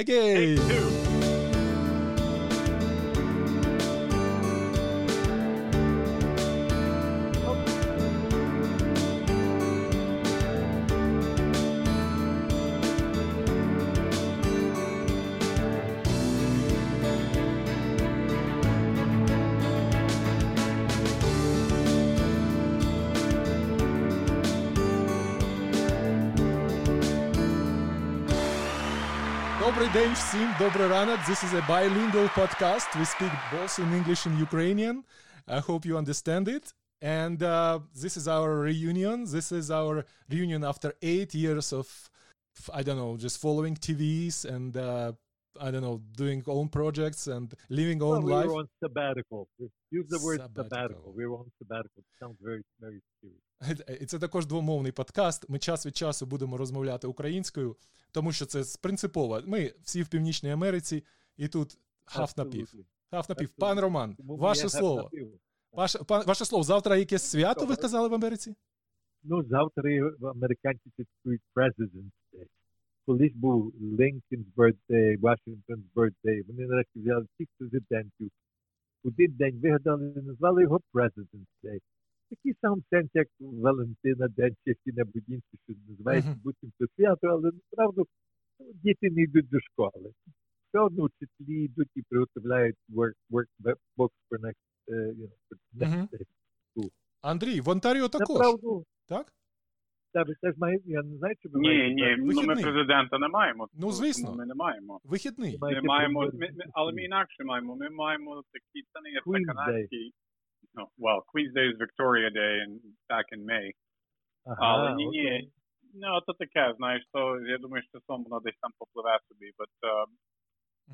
Okay. Take two. Добрий день всім, добрий ранок. This is a bilingual podcast. We speak both in English and Ukrainian. I hope you understand it. And this is our reunion. This is our reunion after 8 years of, I don't know, just following TVs and, I don't know, doing own projects and living own life. We were on sabbatical. Use the word sabbatical. We were on sabbatical. It sounds very, very serious. Це також двомовний подкаст. Ми час від часу будемо розмовляти українською, тому що це принципово. Ми всі в Північній Америці, і тут half на пів. Пан Роман, ваше слово. Ваше слово. Завтра якесь свято, ви казали, в Америці? Ну, завтра американці святкують President's Day. Колись був Лінкольн's birthday, Вашингтон's birthday. Вони нарешті взяли всіх президентів. Один день вигадали, назвали його President's Day. Такий сам сенс, як Валентина, День чи-небудь інші, що називається будь-то свято, але, насправді, діти не йдуть до школи. Все одно вчителі йдуть і приготовляють workbooks for next day. Андрій, в Онтаріо також, направду, так? Теж має, я не знаю, чи ви маєте. Ні, ми президента не маємо. Ну, звісно. Ми не маємо. Вихідний. Не маємо, але ми інакше маємо. Ми маємо такі, це не є канадський. No, well, Queen's Day is Victoria Day and back in May. Але ні, ну, то таке, знаєш, то я думаю, що сам воно десь там попливе собі, but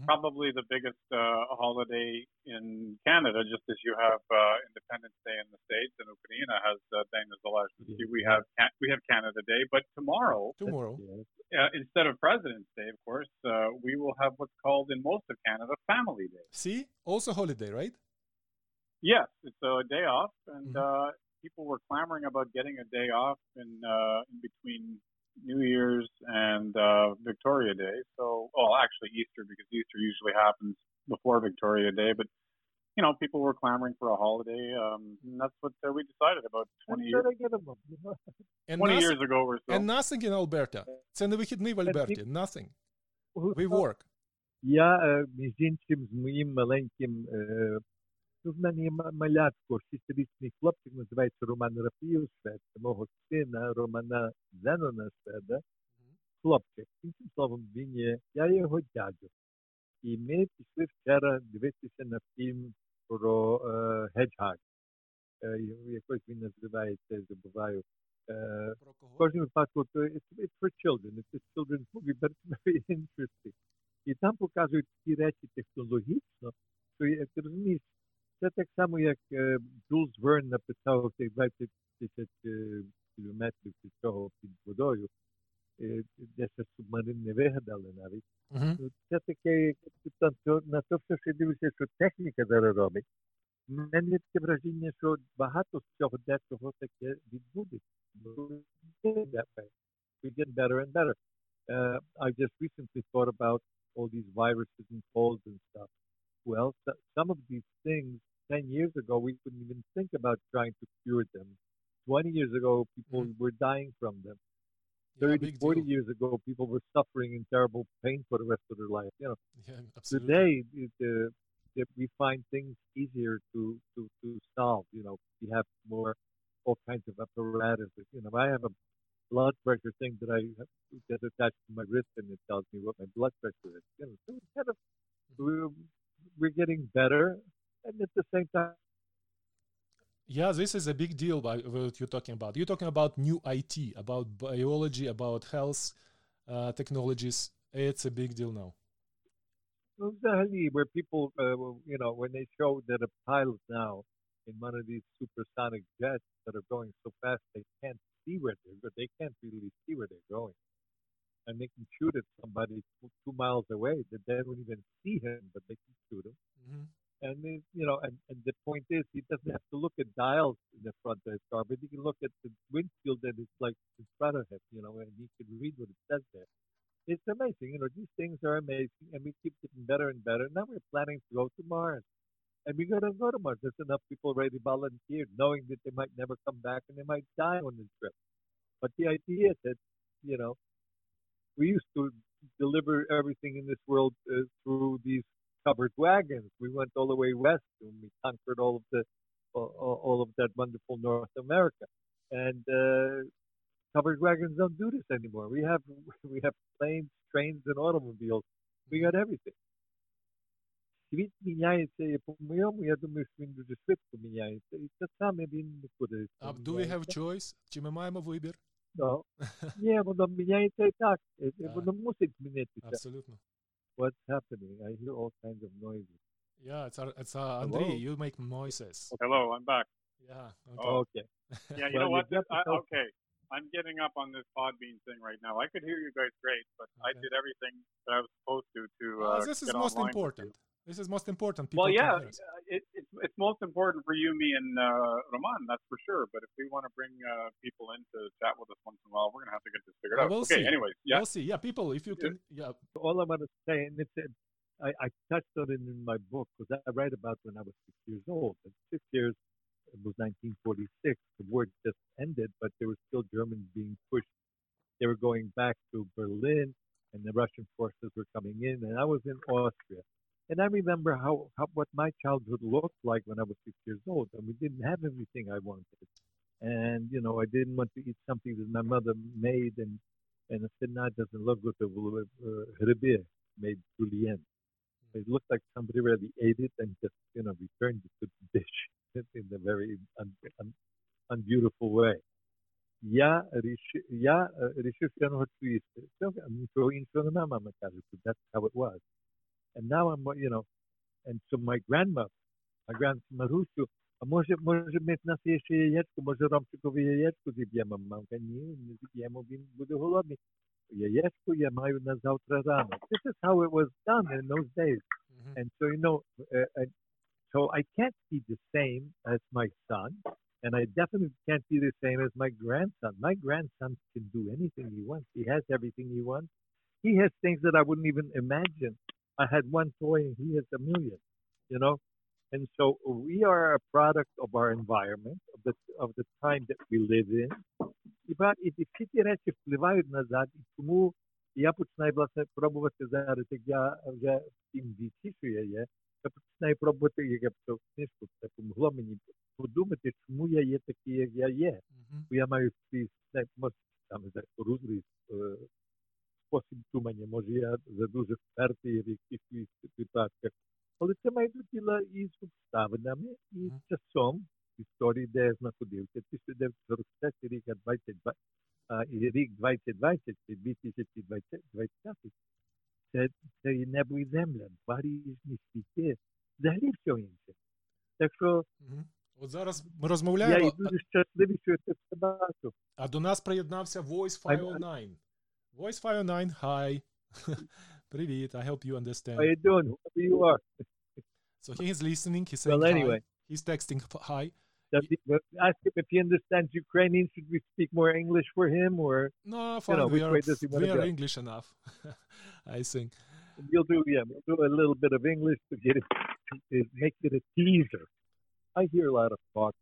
probably the biggest holiday in Canada, just as you have Independence Day in the States and Ukraine has Day of Nезалежності, we have Canada Day, but tomorrow instead of President's Day, of course, we will have what's called in most of Canada Family Day. See? Also holiday, right? Yes, it's a day off, and people were clamoring about getting a day off in between New Year's and Victoria Day. So, well, actually Easter, because Easter usually happens before Victoria Day. But, you know, people were clamoring for a holiday, and that's what we decided about 20 years ago or so. And nothing in Alberta. It's in the weekend in Alberta. Nothing. We work. Я, між іншим, з моїм маленьким... в мене є малятко, 6-річний хлопчик, називається Роман Рафіїв Швед, мого сина Романа Зенона Шведа. Хлопчик, іншим словом, він є, я його дядю. І ми пішли вчора дивитися на фільм про Геджгаг. Якось він називається, забуваю. Про кого? В кожному випадку, it's for children, it's a children's movie, but it's very interesting. І там показують ці речі технологічно, що, як ти розумієш, це так само, як Jules Verne написав тих 20 000 кілометрів від цього під водою, де ще субмарин не вигадали навіть. Це таке, на то все, що дивишся, що техніка зараз робить. У мене є таке враження, що багато з цього дечого таке відбудеться. We get better and better. I just recently thought about all these viruses and colds and stuff. Well, some of these things 10 years ago, we couldn't even think about trying to cure them. 20 years ago, people were dying from them. 30, 40 years ago, people were suffering in terrible pain for the rest of their life. You know, today we find things easier to solve. You know, we have more all kinds of apparatus. You know, I have a blood pressure thing that I that's attached to my wrist, and it tells me what my blood pressure is. You know, so it's kind of we're getting better, and at the same time... Yeah, this is a big deal, what you're talking about. You're talking about new IT, about biology, about health technologies. It's a big deal now. Exactly, where people, you know, when they show that a pilot now in one of these supersonic jets that are going so fast, they can't really see where they're going. And they can shoot at somebody 2 miles away that they don't even see him, but they can shoot him. And they, you know, and the point is, he doesn't have to look at dials in the front of his car, but he can look at the windshield that is like in front of him, you know, and he can read what it says there. It's amazing. You know, these things are amazing, and we keep getting better and better. Now we're planning to go to Mars, and we're going to go to Mars. There's enough people already volunteered, knowing that they might never come back and they might die on the trip. But the idea that, you know, we used to deliver everything in this world through these covered wagons. We went all the way west, and we conquered all of the all of that wonderful North America. And covered wagons don't do this anymore. We have planes, trains, and automobiles. We got everything. Світ міняється і по-моєму, я думаю, що він дуже швидко міняється. І це саме він нікуди. А do we have choice? Чи ми маємо вибір? No. Ні, воно міняється і так. Воно мусить змінитися. Абсолютно. What's happening? I hear all kinds of noises. Yeah, it's Andriy, you make noises. Hello, I'm back. Yeah. Okay. Oh, okay. Yeah, you know what? Okay. I'm getting up on this PodBean thing right now. I could hear you guys great, but okay. I did everything that I was supposed to this is most important. This is most important. People it's most important for you, me, and Roman, that's for sure. But if we want to bring people in to chat with us once in a while, we're going to have to get this figured out. We'll okay, see. Anyways. Yeah. We'll see. Yeah, people, if you can. Yeah. All I want to say, and it's, I touched on it in my book, because I write about when I was 6 years old. At 6 years, it was 1946. The war just ended, but there were still Germans being pushed. They were going back to Berlin, and the Russian forces were coming in. And I was in Austria, and I remember what my childhood looked like when I was 6 years old. And we didn't have everything I wanted, and you know I didn't want to eat something that my mother made, and I said, "No, it doesn't look good." Hribir made julienne. It looked like somebody really ate it and just returned it to the dish. In a very unbeautiful way. Я решил, что я не хочу есть. Ничего иншего нам, мама скажет. That's how it was. And now I'm, and so my grandma Маруся, а может мать нас еще яєчко, може Ромчикові яєчко зіб'ємо, мамка, ні, не зіб'ємо, він буде голодний. Яєчко я маю на завтра рано. This is how it was done in those days. Mm-hmm. And so, so I can't be the same as my son, and I definitely can't be the same as my grandson. My grandson can do anything he wants. He has everything he wants. He has things that I wouldn't even imagine. I had one toy, and he has a million, And so we are a product of our environment, of the time that we live in. І всі ті речі впливають назад, і тому я починаю, власне, пробувати зараз, як я вже всім відчішую є, я починаю пробувати, як я писав книжку, це помогло мені подумати, чому я є такий, як я є. Бо я маю свій, може, розріз спосіб думання, може, я дуже впертий в якихось ситуаціях. Але це має до діла із обставинами, і з часом історії, де я знаходився. 1943 рік, рік 2020, 2020. Це і небо, і земля, два різні світи, взагалі все інше. Так що... От зараз ми розмовляємо... Я дуже щасливий, що я це бачу. А до нас приєднався Voice 509. Voice 509, hi. Привіт, I hope you understand. How are you doing? Whoever you are. So he is listening, he's saying hi. He's texting hi. Ask him if he understands Ukrainian. Should we speak more English for him, or no? Fine, we are English enough, I think. We'll do a little bit of English to get it, to make it a teaser. I hear a lot of talk,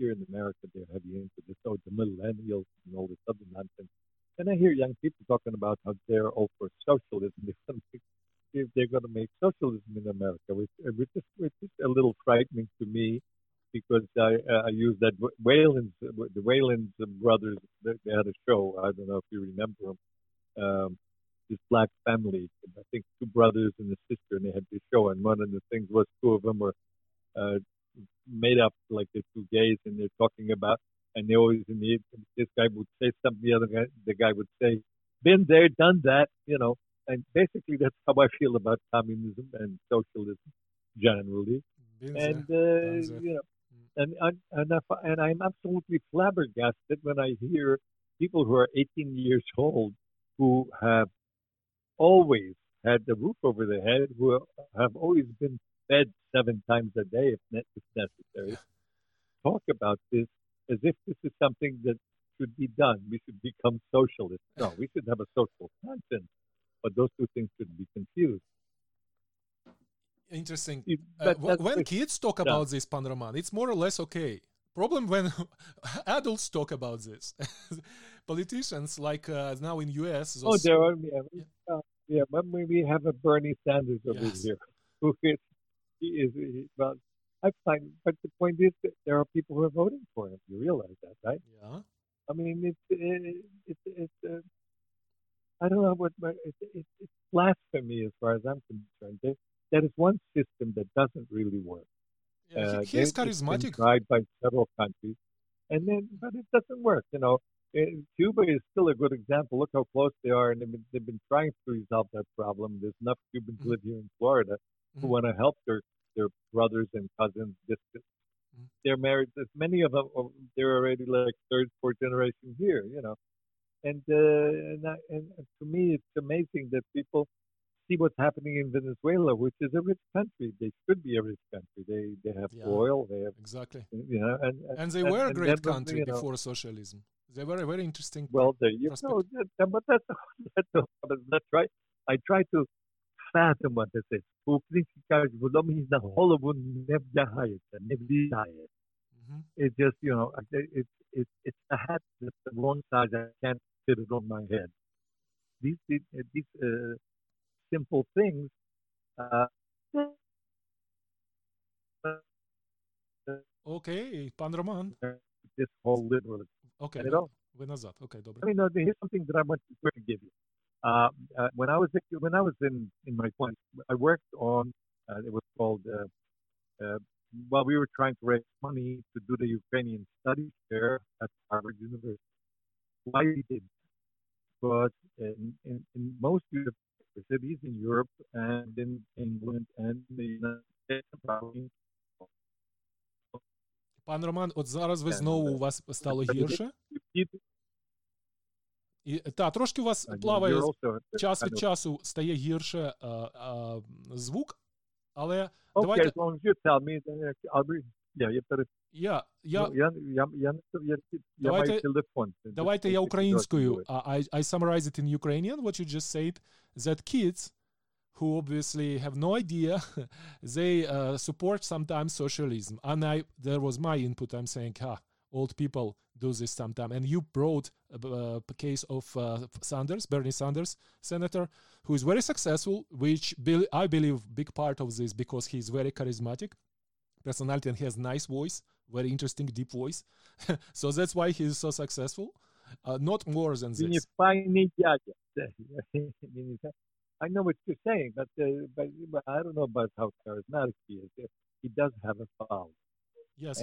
here in America they're heavy into this, the millennials and all this other nonsense, and I hear young people talking about how they're all for socialism. If they're going to make socialism in America, which is a little frightening to me. Because I use that the Waylands brothers, they had a show, I don't know if you remember them, this black family, I think two brothers and a sister, and they had this show, and one of the things was two of them were made up like they're two gays, and they're talking about, and they always, this guy would say something, the guy would say, been there, done that, and basically that's how I feel about communism and socialism generally. And I'm absolutely flabbergasted when I hear people who are 18 years old who have always had the roof over their head, who have always been fed 7 times a day if necessary, talk about this as if this is something that should be done. We should become socialists. No, we should have a social conscience. but those two things should be confused. Interesting. When kids talk about this, Pan Roman, it's more or less okay. Problem when adults talk about this. Politicians, like now in US. Those... Oh, there are. Yeah, we have a Bernie Sanders over here. I find, but the point is that there are people who are voting for him. You realize that, right? Yeah. I mean, I don't know what it's blasphemy as far as I'm concerned. That is one system that doesn't really work. Yeah, he is charismatic. It's been tried by several countries, but it doesn't work. You know, Cuba is still a good example. Look how close they are, and they've been trying to resolve that problem. There's enough Cubans live here in Florida who want to help their brothers and cousins. They're married. There's many of them. They're already like third, fourth generation here. You know, and to me, it's amazing that people see what's happening in Venezuela, which is a rich country. They should be a rich country. They have oil. They have you know, and they were a great country before socialism. They were a very interesting. Well, there you go. But that's right. I try to fathom what this is. It's just, you know, it's a hat that's the wrong size. I can't fit it on my head. These simple things. Okay, Pan Roman. This whole liberalism. Okay, we're not that. Okay, Dobro. I mean, here's something that I want to give you. When I was in my 20s, I worked on it was called while we were trying to raise money to do the Ukrainian studies fair at Harvard University. Why we did that? Because in most cities in Europe and in England and the United States, probably. Пан Роман, от зараз ви знову у вас стало гірше. Та, трошки у вас плаває, час від часу стає гірше звук, але давайте... Давайте я українською. I summarize it in Ukrainian, what you just said, that kids who obviously have no idea, they support sometimes socialism. And there was my input. I'm saying, old people do this sometimes. And you brought a case of Sanders, Bernie Sanders, senator, who is very successful, which I believe big part of this because he's very charismatic personality and has nice voice, very interesting, deep voice. So that's why he's so successful. Not more than this. I know what you're saying, but I don't know about how charismatic he is. He does have a following. Yes,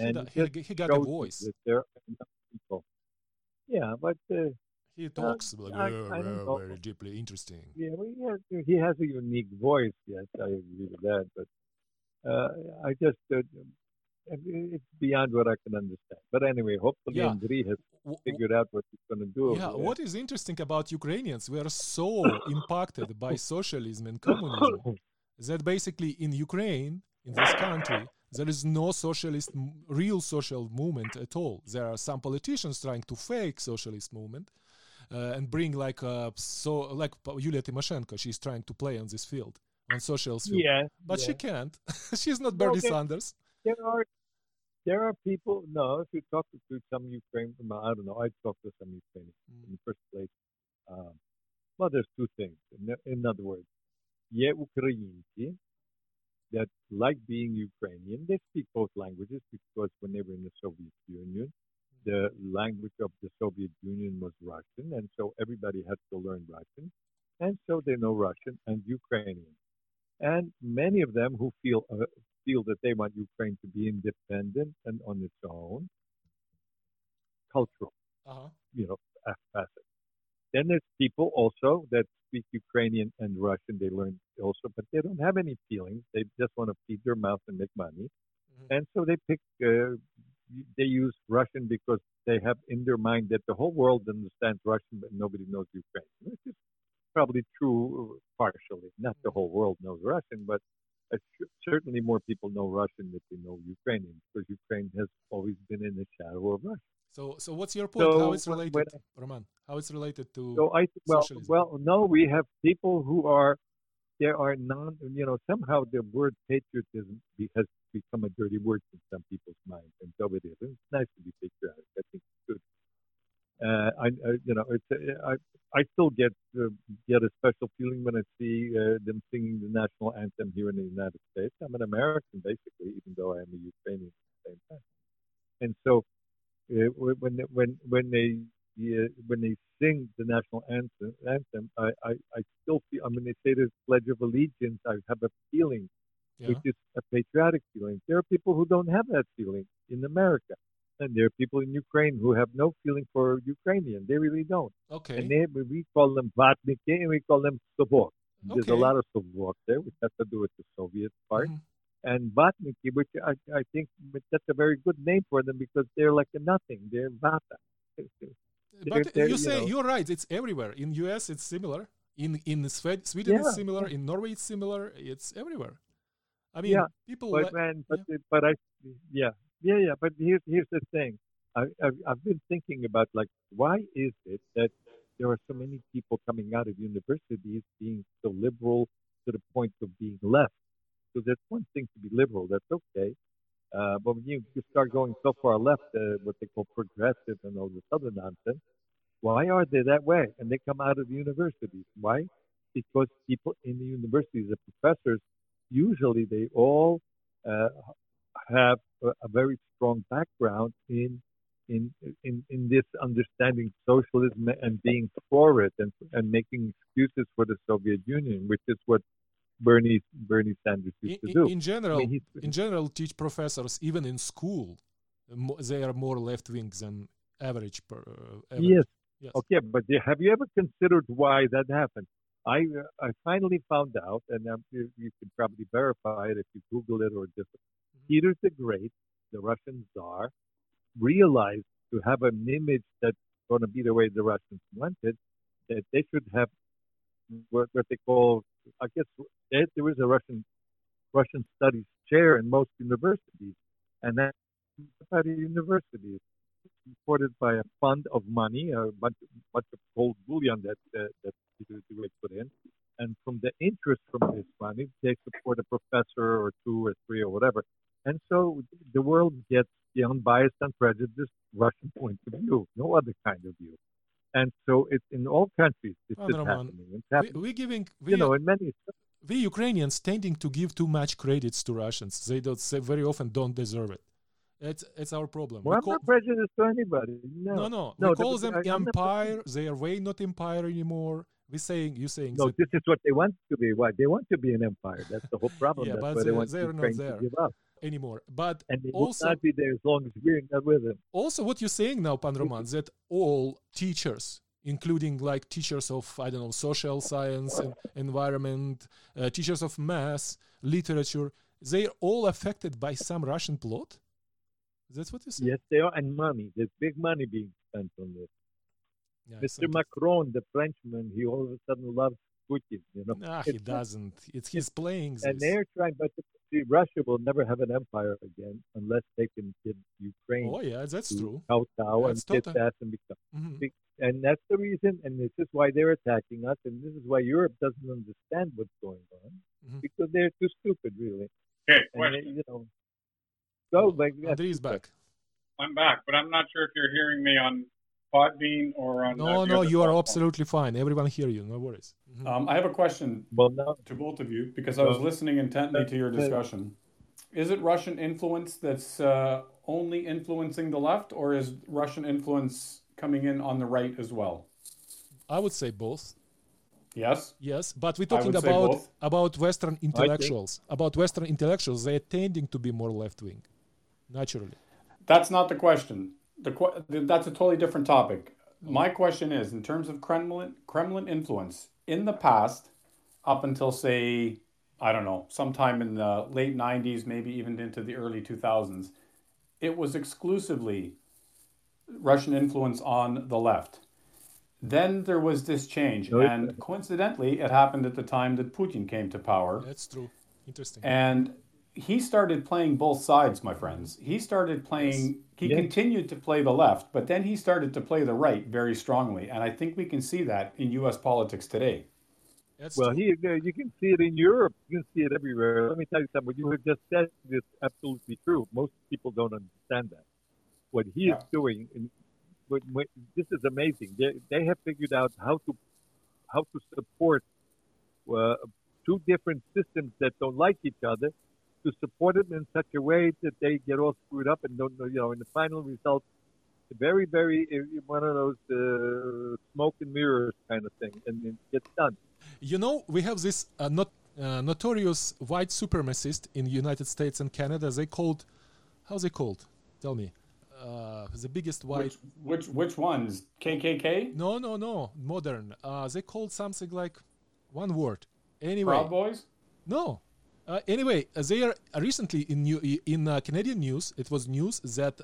he got a voice. That there are enough people. Yeah, but he talks very deeply, interesting. Yeah, well, he has a unique voice. Yes, I agree with that. But I just it's beyond what I can understand. But anyway, hopefully Andriy has figured out what he's going to do. Yeah, what is interesting about Ukrainians, we are so impacted by socialism and communism that basically in Ukraine, in this country, there is no real social movement at all. There are some politicians trying to fake socialist movement and bring like Yulia Tymoshenko, she's trying to play on this field, on socialist field. Yeah, but she can't. She's not Bernie Sanders. There are people. No, if you talk to some Ukrainian, I don't know. I talked to some Ukrainians in the first place. Well, there's two things. In other words, ye Ukrainci that like being Ukrainian. They speak both languages because when they were in the Soviet Union, the language of the Soviet Union was Russian, and so everybody had to learn Russian, and so they know Russian and Ukrainian, and many of them who feel that they want Ukraine to be independent and on its own, cultural, you know, facet. Then there's people also that speak Ukrainian and Russian. They learn also, but they don't have any feelings. They just want to feed their mouth and make money. And so they they use Russian because they have in their mind that the whole world understands Russian, but nobody knows Ukrainian, which is probably true partially. Not the whole world knows Russian, but certainly more people know Russian than they know Ukrainian, because Ukraine has always been in the shadow of Russia. So what's your point? How it's related, Roman? How it's related to socialism? Well, no, we have people who are, somehow the word patriotism has become a dirty word in some people's minds, and so it is. It's nice to be patriotic. I think it's good. I still get a special feeling when I see them singing the national anthem here in the United States. I'm an American, basically, even though I am a Ukrainian at the same time. And so when they sing the national anthem, I still feel. I mean, they say this Pledge of Allegiance. I have a feeling, which is a patriotic feeling. There are people who don't have that feeling in America. And there are people in Ukraine who have no feeling for Ukrainian. They really don't. Okay. And we call them Vatniki and we call them Sobok. Okay. There's a lot of Sobok there, which has to do with the Soviet part. Mm-hmm. And Vatniki, which I think that's a very good name for them because they're like a nothing. They're Vata. But you say, you're right, it's everywhere. In U.S. it's similar. In Sweden it's similar. In Norway it's similar. It's everywhere. I mean, people... But here's the thing. I've been thinking about, like, why is it that there are so many people coming out of universities being so liberal to the point of being left? So that's one thing to be liberal. That's okay. But when you start going so far left, what they call progressive and all this other nonsense, why are they that way? And they come out of the universities. Why? Because people in the universities, the professors, usually they all have a very strong background in this understanding socialism and being for it and making excuses for the Soviet Union, which is what Bernie Sanders used to do. In general, teach professors even in school, they are more left wing than average. Yes. Okay, but have you ever considered why that happened? I finally found out, and you can probably verify it if you Google it or just. Peter the Great, the Russian Tsar, realized to have an image that's going to be the way the Russians wanted, that they should have what they call, I guess, there is a Russian studies chair in most universities, and that at universities supported by a fund of money, a bunch of gold bullion that Peter the Great put in, and from the interest from this money, they support a professor or two or three or whatever. And so the world gets the unbiased, unprejudiced Russian point of view, no other kind of view. And so it's in all countries. It's happening. We Ukrainians tending to give too much credits to Russians. They very often don't deserve it. It's our problem. Well, I'm not prejudiced to anybody. No. We call them empire. They are way not empire anymore. You're saying. No, this is what they want to be. Why? They want to be an empire. That's the whole problem. Yeah, that's but they're not there anymore. But and they also, will not be there as long as we're not with them. Also, what you're saying now, Pan Roman, that all teachers, including like teachers of, I don't know, social science, and environment, teachers of math, literature, they're all affected by some Russian plot? That's what you say? Yes, they are. And money. There's big money being spent on this. Yeah, Mr. Macron, the Frenchman, he all of a sudden loves Putin, he doesn't. It's he's playing this. And they're trying, but see, Russia will never have an empire again unless they can get Ukraine. Oh, yeah, that's true. Kowtow and get that and become. Mm-hmm. And that's the reason, and this is why they're attacking us, and this is why Europe doesn't understand what's going on, because they're too stupid, really. Okay, question. Andriy's back. I'm back, but I'm not sure if you're hearing me on PodBean or on you are absolutely fine. Everyone hear you. No worries. Mm-hmm. I have a question to both of you because I was listening intently to your discussion. Is it Russian influence that's only influencing the left, or is Russian influence coming in on the right as well? I would say both. Yes, but we're talking about Western intellectuals. About Western intellectuals, they're tending to be more left-wing, naturally. That's not the question. That's a totally different topic. My question is, in terms of Kremlin influence, in the past, up until, say, I don't know, sometime in the late 90s, maybe even into the early 2000s, it was exclusively Russian influence on the left. Then there was this change, and coincidentally, it happened at the time that Putin came to power. That's true. Interesting. And he started playing both sides, my friends. He started playing, he continued to play the left, but then he started to play the right very strongly. And I think we can see that in U.S. politics today. Well, you can see it in Europe. You can see it everywhere. Let me tell you something. What you have just said is absolutely true. Most people don't understand that. What he is doing, this is amazing. They have figured out how to support two different systems that don't like each other, to support them in such a way that they get all screwed up and don't know. You know, in the final result, very, very one of those smoke and mirrors kind of thing, and it gets done. You know, we have this notorious white supremacist in the United States and Canada. They called, how's it called? Tell me, the biggest white. Which ones? KKK? No, modern. They called something like one word. Anyway. Proud Boys? No. Anyway, they are recently in Canadian news. It was news that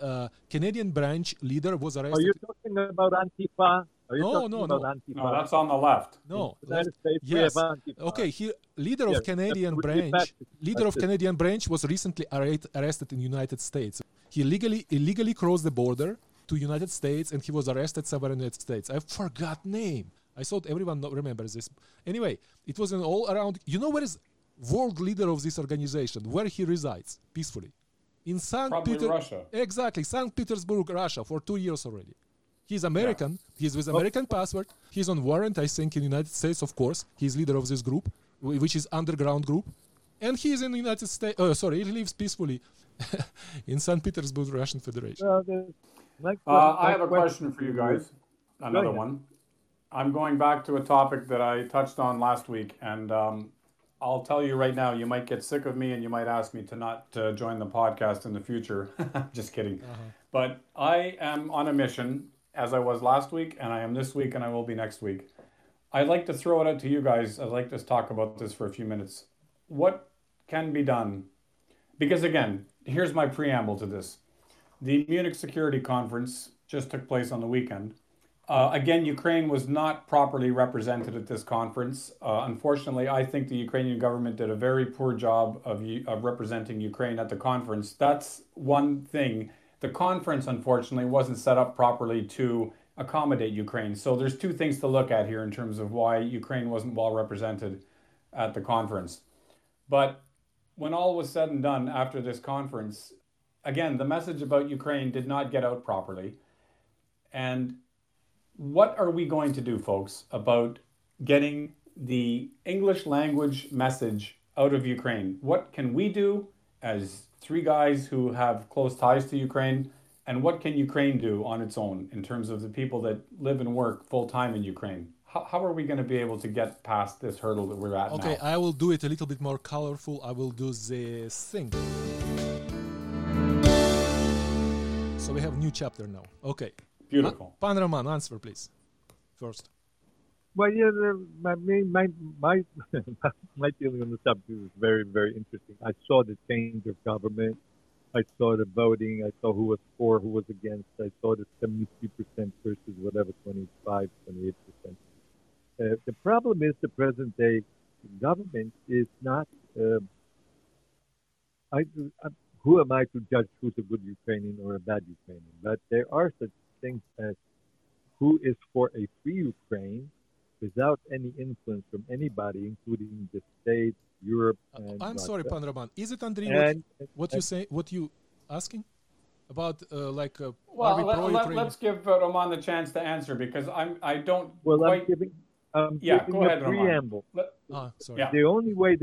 Canadian branch leader was arrested. Are you talking about Antifa? No. No, that's on the left. No. Yes. Okay, here, leader of Canadian branch was recently arrested in United States. He illegally crossed the border to United States, and he was arrested somewhere in the United States. I forgot name. I thought everyone remembers this. Anyway, it was an all around. You know where is world leader of this organization? Where he resides peacefully? In St. Petersburg, Russia, for 2 years already. He's American. Yeah. He's with American passport. He's on warrant, I think, in the United States, of course. He's leader of this group, which is underground group. And he's in the United States. He lives peacefully in St. Petersburg, Russian Federation. I have a question for you guys. Another one. I'm going back to a topic that I touched on last week. And I'll tell you right now, you might get sick of me and you might ask me to not join the podcast in the future. Just kidding. Uh-huh. But I am on a mission, as I was last week, and I am this week, and I will be next week. I'd like to throw it out to you guys. I'd like to talk about this for a few minutes. What can be done? Because again, here's my preamble to this. The Munich Security Conference just took place on the weekend. Again, Ukraine was not properly represented at this conference. Unfortunately, I think the Ukrainian government did a very poor job of representing Ukraine at the conference. That's one thing. The conference, unfortunately, wasn't set up properly to accommodate Ukraine. So there's two things to look at here in terms of why Ukraine wasn't well represented at the conference. But when all was said and done after this conference, again, the message about Ukraine did not get out properly. And what are we going to do, folks, about getting the English language message out of Ukraine? What can we do as three guys who have close ties to Ukraine, and what can Ukraine do on its own in terms of the people that live and work full-time in Ukraine? How are we going to be able to get past this hurdle that we're at now? Okay, I will do it a little bit more colorful. I will do this thing. So we have a new chapter now. Okay. Beautiful. Pan Roman, answer, please. First. Well, yeah, my feeling on the subject was very, very interesting. I saw the change of government. I saw the voting. I saw who was for, who was against. I saw the 73% versus whatever, 25, 28%. The problem is the present-day government is not... who am I to judge who's a good Ukrainian or a bad Ukrainian? But there are such things as who is for a free Ukraine without any influence from anybody, including the state, Europe, and I'm Russia. Sorry, Pan Roman. Is it, Andriy, what you asking about? Let's give Roman the chance to answer, because go ahead, Roman. The only way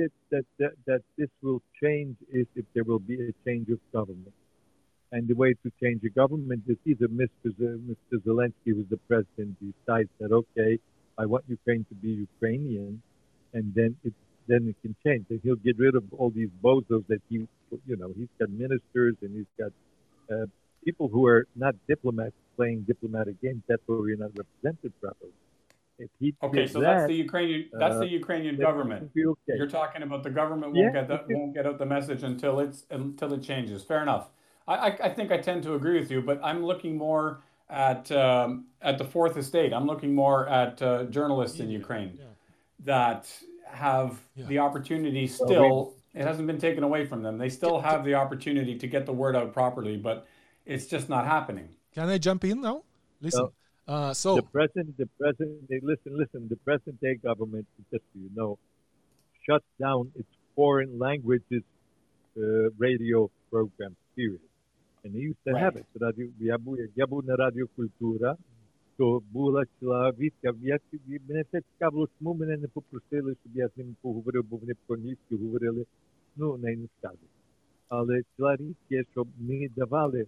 that this will change is if there will be a change of government. And the way to change a government is either Mr. Zelensky, who's the president, decides that, okay, I want Ukraine to be Ukrainian, and then it can change. And he'll get rid of all these bozos that he's got ministers and he's got people who are not diplomats playing diplomatic games. That's where we're not represented properly. That's the Ukrainian government. Okay. You're talking about the government won't get out the message until it changes. Fair enough. I think I tend to agree with you, but I'm looking more at the fourth estate. I'm looking more at journalists in Ukraine that have the opportunity still It hasn't been taken away from them. They still have the opportunity to get the word out properly, but it's just not happening. Can I jump in now? Listen. The present day government, just so you know, shut down its foreign languages radio program series. And they used to have it. Я був на Радіо Культура, то була чоловічка, мене все цікавило, чому мене не попросили, щоб я з ним поговорив, бо вони по-англійськи говорили, ну, не скажу. Але ціла річ є, щоб ми давали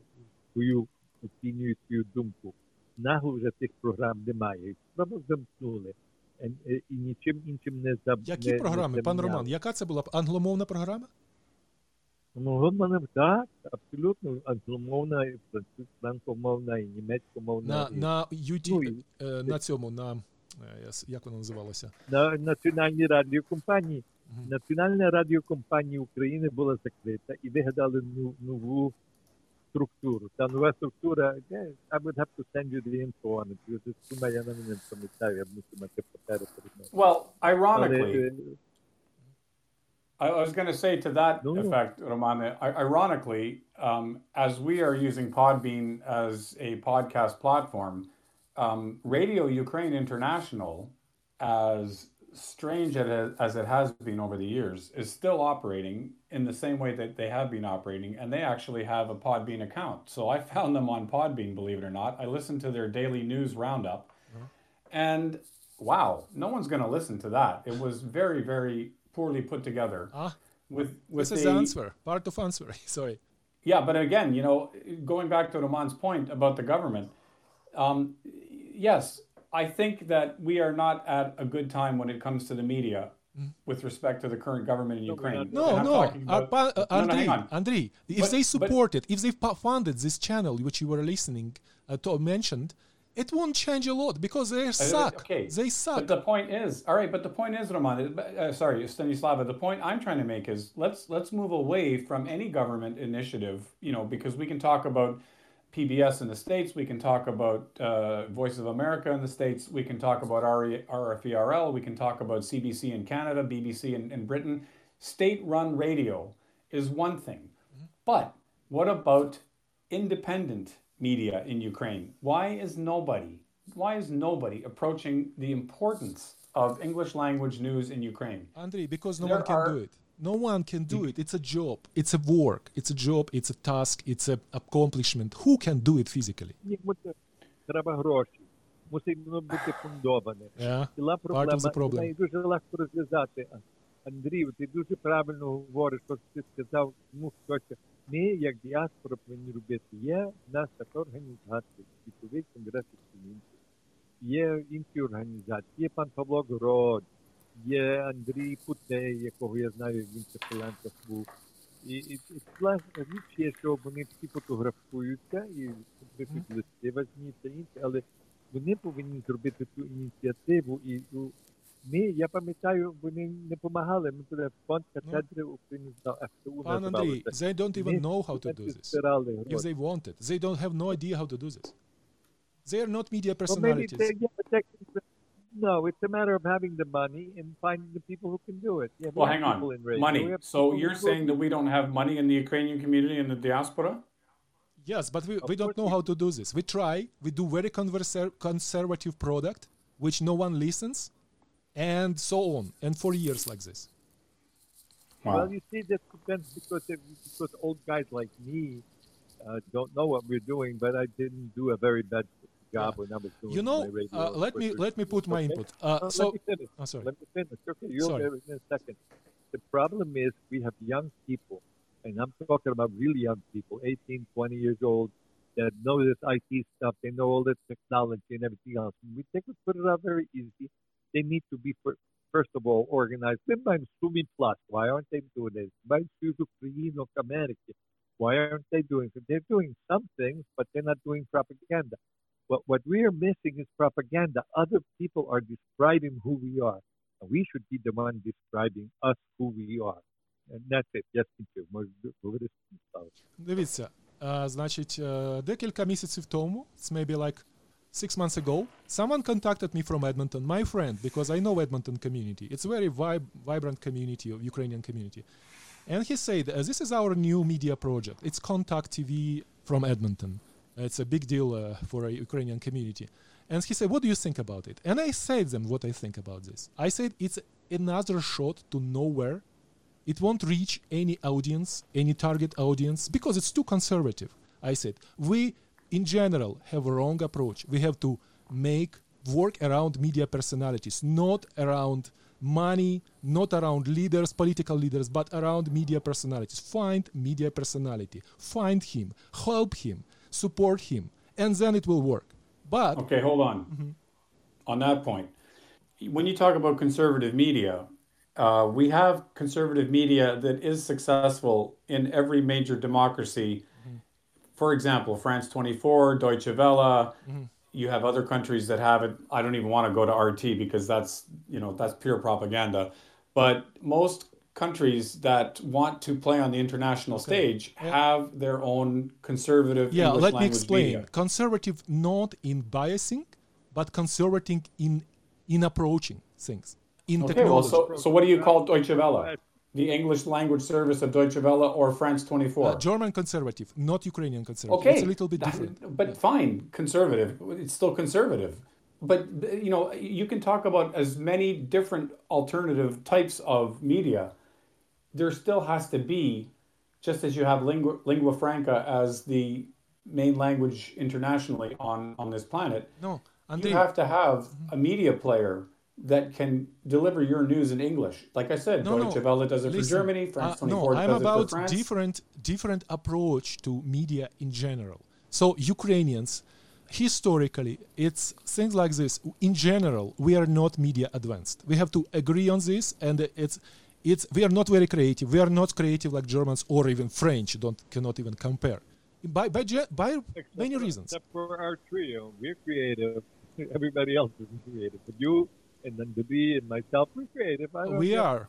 свою оцінюю, свою думку. Нагло вже цих програм немає. Програму замкнули. І нічим іншим не забрали. Які програми, пан Роман? Яка це була? Англомовна програма? Англомовна, так, абсолютно. Англомовна, франкомовна, і німецькомовна. На UT, на цьому, на, як вона називалася? На Національній радіокомпанії. Національна радіокомпанія України була закрита і вигадали нову структуру. Та нова структура, I would have to send you the info on it, because it's too much, я не пам'ятаю, я мушу мати папери перед мною. Well, ironically, I was going to say to that effect, Roman, ironically, as we are using PodBean as a podcast platform, Radio Ukraine International, as strange as it has been over the years, is still operating in the same way that they have been operating, and they actually have a PodBean account. So I found them on PodBean, believe it or not. I listened to their daily news roundup, and wow, no one's going to listen to that. It was very, very poorly put together. With this is the answer, part of answer, sorry. Yeah, but again, you know, going back to Roman's point about the government, yes, I think that we are not at a good time when it comes to the media with respect to the current government in Ukraine. Andriy, if they funded this channel which you were listening to mentioned, it won't change a lot because they suck. They suck. But the point is, Roman, Stanislava, the point I'm trying to make is let's move away from any government initiative, you know, because we can talk about PBS in the States, we can talk about Voice of America in the States, we can talk about RFE/RL, we can talk about CBC in Canada, BBC in Britain. State-run radio is one thing. But what about independent media in Ukraine? Why is nobody approaching the importance of English-language news in Ukraine? Andriy, because no one can do it. No one can do it. It's a job. It's a work. It's a job. It's a task. It's an accomplishment. Who can do it physically? Треба гроші. Мусить воно бути фундоване. Ціла проблема. І дуже легко розв'язати. Андрій, ти дуже правильно говориш, що ти сказав, тому що ми, як діаспора, повинні робити. Є в нас така організація, світовий конгрес українців. Є інші організації. Є пан Павло Город. Є Андрій Путей, якого я знаю, він в Фінляндії був. І власне річ є, що вони всі фотографуються, і пишуть листи важні та інші, але вони повинні зробити цю ініціативу. І ми, я пам'ятаю, вони не допомагали. Ми туди фонд катедри України ФТУ називалися. They don't even know how to do this. If they wanted. They don't have no idea how to do this. They are not media personalities. No, it's a matter of having the money and finding the people who can do it. Yeah, well, hang on. Money. So you're saying that we don't have money in the Ukrainian community and the diaspora? Yes, but we don't know how to do this. We try. We do very conservative product, which no one listens, and so on. And for years like this. Wow. Well, you see, that's because old guys like me don't know what we're doing, but I didn't do a very bad job when I was doing my radio. Let me put my input. Let me finish. Okay, you'll hear it in a second. The problem is we have young people, and I'm talking about really young people, 18, 20 years old, that know this IT stuff, they know all this technology and everything else. They could put it out very easy. They need to be, first of all, organized. Why aren't they doing this? Why aren't they doing it? They're doing some things, but they're not doing propaganda. What we are missing is propaganda. Other people are describing who we are. And we should be the one describing us who we are. And that's it. Yes, thank you. Дивіться, значить, декілька місяців тому, it's maybe like 6 months ago, someone contacted me from Edmonton, my friend, because I know Edmonton community. It's a very vibrant community, Ukrainian community. And he said, this is our new media project. It's Contact TV from Edmonton. It's a big deal for a Ukrainian community. And he said, what do you think about it? And I said them what I think about this. I said, it's another shot to nowhere. It won't reach any audience, any target audience, because it's too conservative. I said, we, in general, have a wrong approach. We have to make work around media personalities, not around money, not around leaders, political leaders, but around media personalities. Find media personality. Find him. Help him. Support him. And then it will work. But okay, hold on. Mm-hmm. On that point, when you talk about conservative media, we have conservative media that is successful in every major democracy. Mm-hmm. For example, France 24, Deutsche Welle. Mm-hmm. You have other countries that have it. I don't even want to go to RT because that's pure propaganda. But most countries that want to play on the international stage have their own conservative English let me explain. Media. Conservative not in biasing, but conservative in approaching things. In technology. Well, so what do you call Deutsche Welle? The English language service of Deutsche Welle or France 24? German conservative, not Ukrainian conservative. Okay. It's a little bit different. But fine, conservative. It's still conservative. But, you can talk about as many different alternative types of media. There still has to be, just as you have lingua franca as the main language internationally on this planet, you have to have a media player that can deliver your news in English. Like I said, Deutsche Welle does it for Germany, France 24 does it for France. I'm about different approach to media in general. So Ukrainians, historically, it's things like this. In general, we are not media advanced. We have to agree on this, and we are not very creative. We are not creative like Germans or even French. Cannot even compare by many reasons. Except for our trio, we're creative. Everybody else isn't creative, but you and then Dabi and myself, we're creative. We are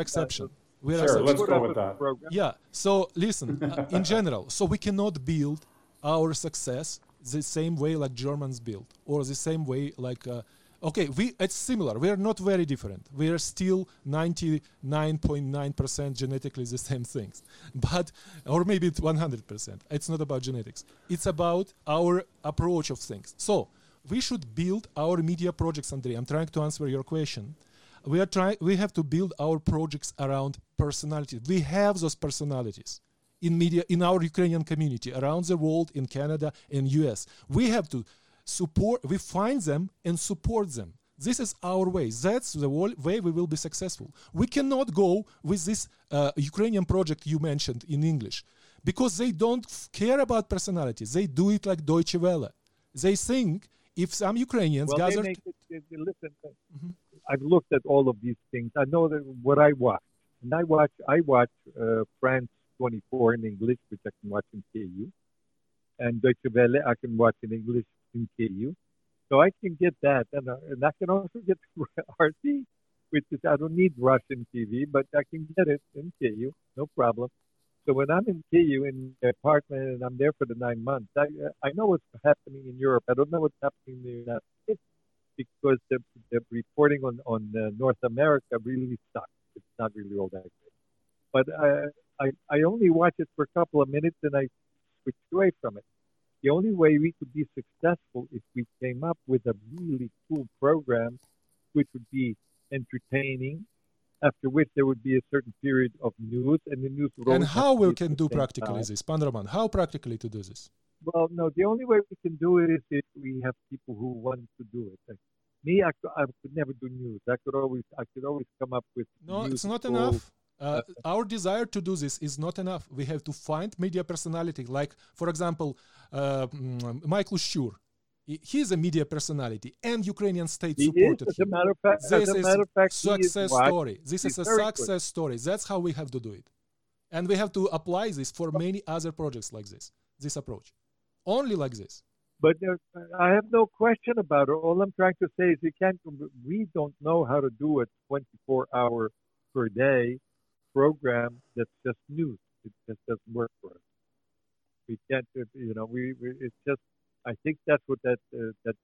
exception. We are exception. Let's go with that. Yeah. So listen, in general, so we cannot build our success the same way like Germans build, or the same way like. It's similar. We are not very different. We are still 99.9% genetically the same things, or maybe it's 100%. It's not about genetics. It's about our approach of things. So we should build our media projects, Andrei. I'm trying to answer your question. We have to build our projects around personalities. We have those personalities in media, in our Ukrainian community, around the world, in Canada and US. We have to we find them and support them. This is our way. That's the way we will be successful. We cannot go with this Ukrainian project you mentioned in English because they don't care about personalities. They do it like Deutsche Welle. They think if some Ukrainians gather... Mm-hmm. I've looked at all of these things. I know that what I watch. And I watch France 24 in English, which I can watch in KU. And Deutsche Welle, I can watch in English in KU. So I can get that. And I can also get RT, which is, I don't need Russian TV, but I can get it in KU, no problem. So when I'm in KU in the apartment and I'm there for the 9 months, I know what's happening in Europe. I don't know what's happening in the United States because the reporting on North America really sucks. It's not really all that good. But I only watch it for a couple of minutes and I switch away from it. The only way we could be successful if we came up with a really cool program, which would be entertaining, after which there would be a certain period of news, and the news would always... And how we can do practically this, Pandraman? How practically to do this? Well, no, the only way we can do it is if we have people who want to do it. Like me, I could never do news. I could always come up with... No, it's not enough. Our desire to do this is not enough. We have to find media personality. Like, for example, Michael Schur. He is a media personality, and Ukrainian state supported him. As a matter of fact, success story. This is a success story. That's how we have to do it, and we have to apply this for many other projects like this. This approach, only like this. But I have no question about it. All I'm trying to say is we don't know how to do a 24-hour per day program that's just news. It just doesn't work for us. We can't. It's just. I think that's what that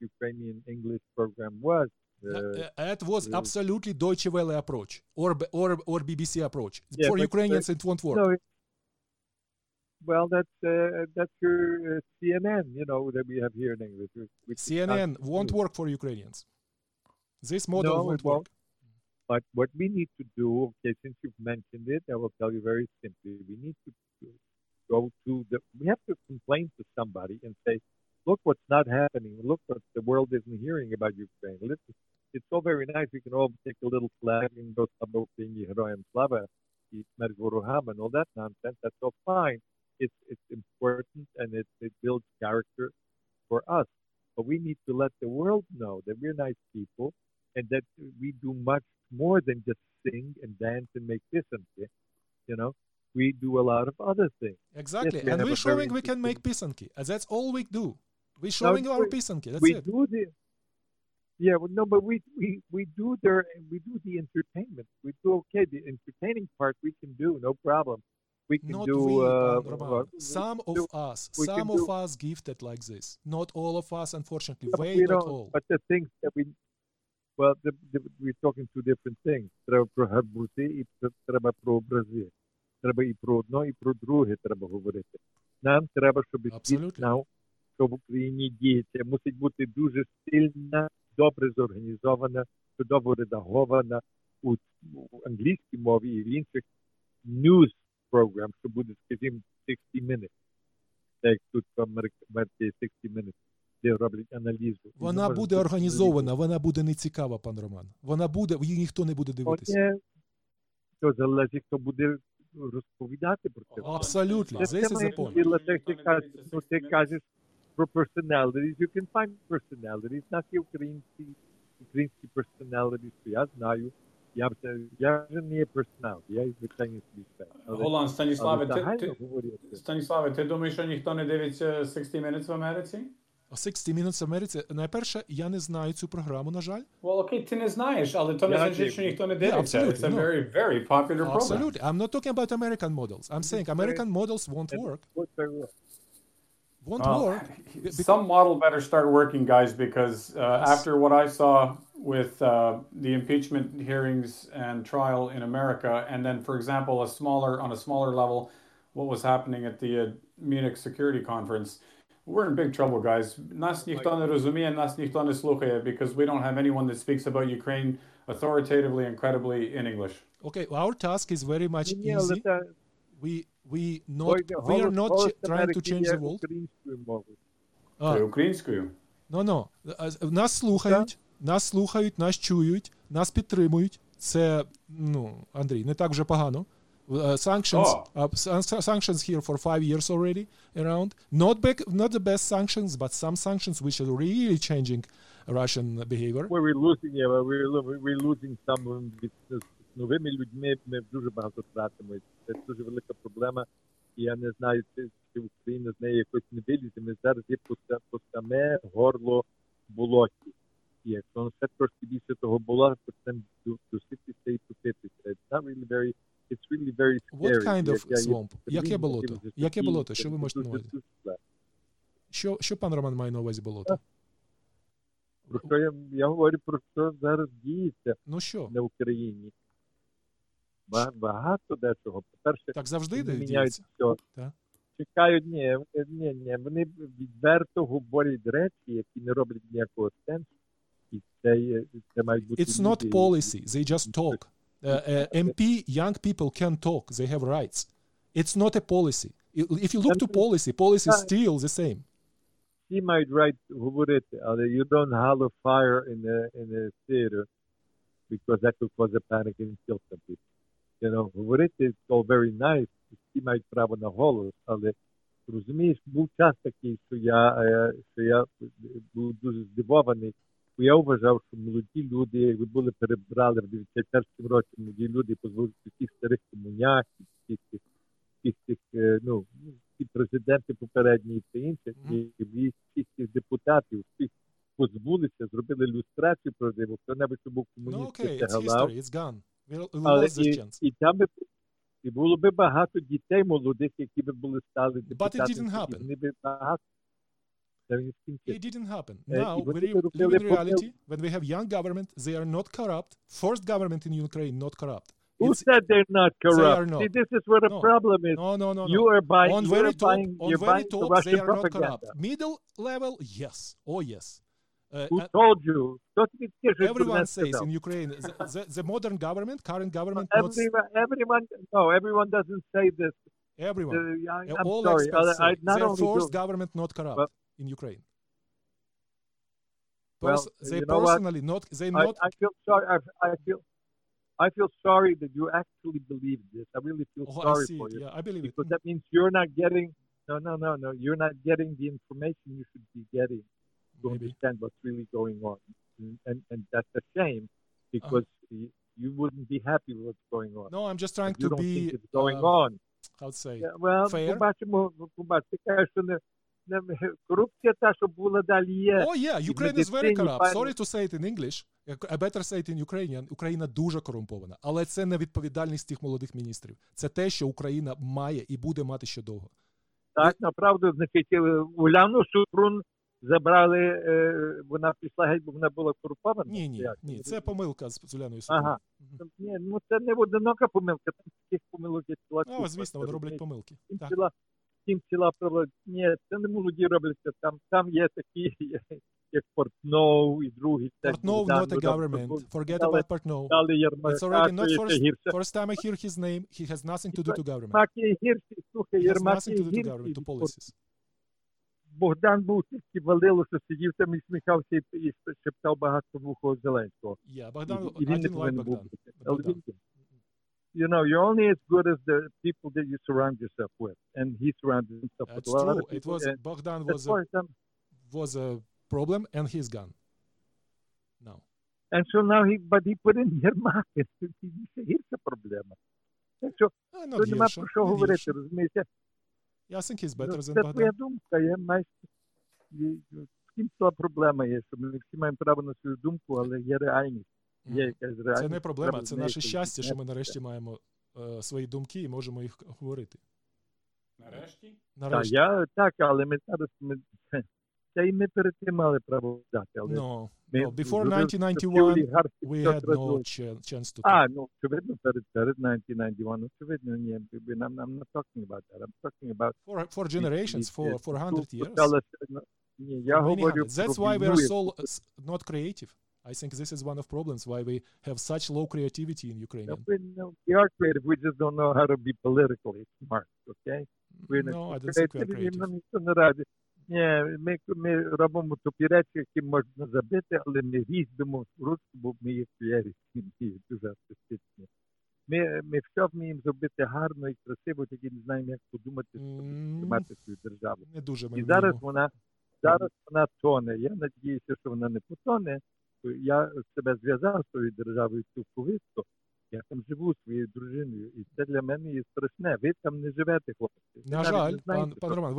Ukrainian English program was. It was absolutely Deutsche Welle approach or BBC approach for Ukrainians. It won't work. No, well, that's your CNN, you know, that we have here in English. CNN won't work for Ukrainians. This model won't work. But what we need to do, okay, since you've mentioned it, I will tell you very simply. We need to go to we have to complain to somebody and say, look what's not happening. Look what the world isn't hearing about Ukraine. Listen, it's all very nice. We can all take a little flag and go and all that nonsense. That's all fine. It's important and it builds character for us. But we need to let the world know that we're nice people and that we do much more than just sing and dance and make this and this. You know, we do a lot of other things. Exactly. Yes, and we're showing we can make pisanki. That's all we do. We're showing our pisanki. That's it. Do the, yeah, well, no, but we do the entertainment. We do the entertaining part we can do, no problem. We can some of us gifted like this. Not all of us, unfortunately. No, not all. But the things that we, well, we're talking two different things. Треба про гарбузи і треба про образи. Треба і про одно, і про друге треба говорити. Нам треба, щоб світ знав, що в Україні діється. Мусить бути дуже сильна, добре зорганізована, чудово редагована у англійській мові і в інших news program, що буде, скажімо, 60 Minutes, як тут в Америці 60 Minutes, де роблять аналізу. Вона буде організована, вона буде нецікава, пан Роман. Вона буде, її ніхто не буде дивитися. Це залежить, хто буде розповідати про це. Абсолютно, this is the point. Ти кажеш про personalities, you can find personalities, наші українські personalities, я знаю. Я вже не є персонал, я і звичайний світ. Голан, Станіславе, ти думаєш, що ніхто не дивиться 60 Minutes в Америці? 60 Minutes в Америці? Найперше, я не знаю цю програму, на жаль. Well, окей, ти не знаєш, але то не значить, що ніхто не дивиться. It's a very, very popular program. Absolutely. I'm not talking about American models. I'm saying American models won't work. Won't work. Some model better start working, guys, because after what I saw with the impeachment hearings and trial in America, and then, for example, on a smaller level, what was happening at the Munich Security Conference, we're in big trouble, guys. Нас ніхто не розуміє, нас ніхто не слухає, because we don't have anyone that speaks about Ukraine authoritatively and credibly in English. Okay, our task is very much easy. We are not trying to change the world. Українською. No. Нас слухають. Нас слухають, нас чують, нас підтримують. Це, Андрій, не так вже погано. Sanctions here for 5 years already around. Not the best sanctions, but some sanctions which are really changing Russian behavior. We're losing some of them. З новими людьми ми дуже багато втратимо. Це дуже велика проблема. І я не знаю, чи Україна з неї якось не вилізе. Ми зараз є по саме горло болоті. Якщо все трошки більше того була, то там доситися і тупитися. It's really very scary. What kind of swamp? Яке болото? Яке болото? Що ви можете наводити? Що пан Роман має на увазі болото? Про що я говорю, про що зараз діється на Україні. Багато дечого. По-перше, так завжди міняють все. Так. Чекають, ні. Вони відверто говорять речі, які не роблять ніякого сенсу. It's not policy. They just talk. MP, young people can talk. They have rights. It's not a policy. If you look to policy is still the same. Всі мають right говорити, але you don't holler fire in a theater because that could cause a panic and kill some people. You know, говорити it's all very nice. Всі мають право на голос, але розумієш, був час такий, що я був дуже здивований. Я вважав, що молоді люди, якби були перебрали в 91-му році, молоді люди позволили всіх старих комуняків, всіх президенти попередні і все інше, і всіх депутатів, всіх позбулися, зробили люстрацію, правдиво, хто-небудь, що був комуністів, тягалав. І там було би багато дітей молодих, які би були стали депутатами. But it didn't happen. It didn't happen. Now we live in reality. When we have young government, they are not corrupt. First government in Ukraine, not corrupt. Who said they're not corrupt? They not. See, this is where the problem is. No. You are buying. On very top, the Russian they are not corrupt. Middle level, yes. Oh, yes. Who told you? Everyone says in Ukraine, the modern government, current government. Everyone doesn't say this. Everyone. I'm sorry. The forced government not corrupt in Ukraine. They personally not. They not. I feel sorry. I feel sorry that you actually believe this. I really feel sorry for you. Yeah, I believe because that means you're not getting. No. You're not getting the information you should be getting to understand what's really going on, and that's a shame because you wouldn't be happy with what's going on. No, I'm just trying to be. You don't think it's going on. I'd say. Fair. Oh yeah, Ukraine is very corrupt. Sorry to say it in English. I better say it in Ukrainian. Україна дуже корумпована. Але це не відповідальність тих молодих міністрів. Це те, що Україна має і буде мати ще довго. Так, направду, значить, Уляну Супрун забрали, вона пішла геть, бо вона була корумпована. Ні, це помилка з Уляною Супрун. Ага. Це не одинока помилка, там таких помилок є ціла купа. Звісно, вони роблять помилки. Це не молоді робляться, там є такі, як Портнов і другі. Портнов, not a government. Forget about Портнов. It's already not first time I hear his name. He has nothing to do to government. He has nothing to do to government, to policies. Богдан був тільки валило, що сидів там і сміхався і шептав багато вухо Зеленського. I didn't like Богдан. You know, you're only as good as the people that you surround yourself with, and he surrounded himself with a lot of people. It was Bogdan was a problem, and he's gone now. And so now he put in Yermak. Here's the problem. Так що тут нема про що говорити, розумієте? I think he's better than Bogdan. Це моя думка, я майже проблема є, що ми всі маємо право на свою думку, але є реальність. Це не проблема, це наше щастя, що ми нарешті маємо свої думки і можемо їх говорити. Нарешті? Так, але ми зараз... Та і ми перед тим мали право дати, але... Before 1991 we had no chance to talk. Очевидно, перед 1991, очевидно, ні. I'm not talking about that. I'm talking about... For generations, for 100 years. Я говорю... That's why we are so not creative. I think this is one of problems why we have such low creativity in Ukraine. No, we are creative. We just don't know how to be politically smart. Okay? I don't think we are creative. Ми робимо тупі речі, які можна забити, але ми різьбимо ручку, бо ми є креативні, дуже артистичні. Ми все вміємо зробити гарно і красиво, тільки не знаємо, як подумати, щоб тримати свою державу. Не дуже ми вміємо. Зараз вона тоне. Я надіюся, що вона не потоне. Я себе зв'язав з тою державою цілковисто, я там живу зі своєю дружиною, і це для мене є страшне. Ви там не живете, хлопці. На жаль, пан Роман,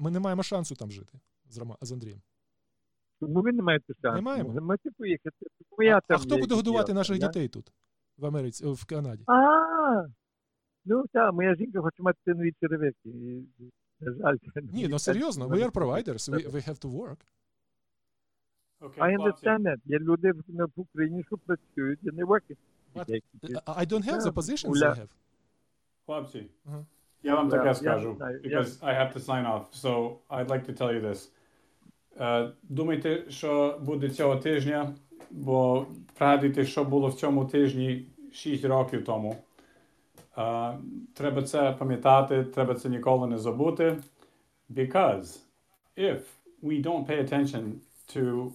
ми не маємо шансу там жити з Андрієм. Тому ви не маєте шансу. Не маємо. Ви можете поїхати. А хто буде годувати наших дітей тут, в Америці, в Канаді? Так, моя жінка хоче мати цінові черевики. На жаль. Ні, серйозно, we are providers, we have to work. I understand that. Є люди в Україні, що працюють, і не working. I don't have the positions I have. Хлопці, я вам таке скажу, because I have to sign off. So I'd like to tell you this. Думайте, що буде цього тижня, бо пригадуйте, що було в цьому тижні 6 років тому. Треба це пам'ятати, треба це ніколи не забути. Because if we don't pay attention to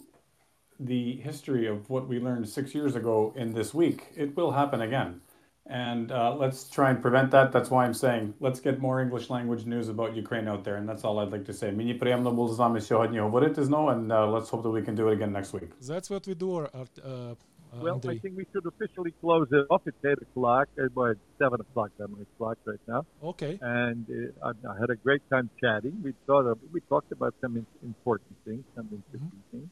the history of what we learned 6 years ago in this week, it will happen again. And let's try and prevent that. That's why I'm saying, let's get more English language news about Ukraine out there. And that's all I'd like to say. Мені приємно було з вами сьогодні говорити знову, and let's hope that we can do it again next week. That's what we do, Andy. I think we should officially close it off at 8 o'clock, about 7 o'clock, 9 o'clock right now. Okay. And I had a great time chatting. We talked about some important things, some interesting things.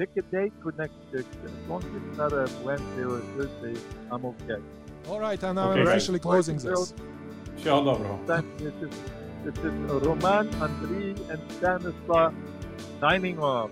Pick a date for next week. As long as it's not a Wednesday or a Thursday, I'm okay. All right, and now I'm officially closing this. Всього доброго. This is Roman, Andriy, and Stanislav signing off.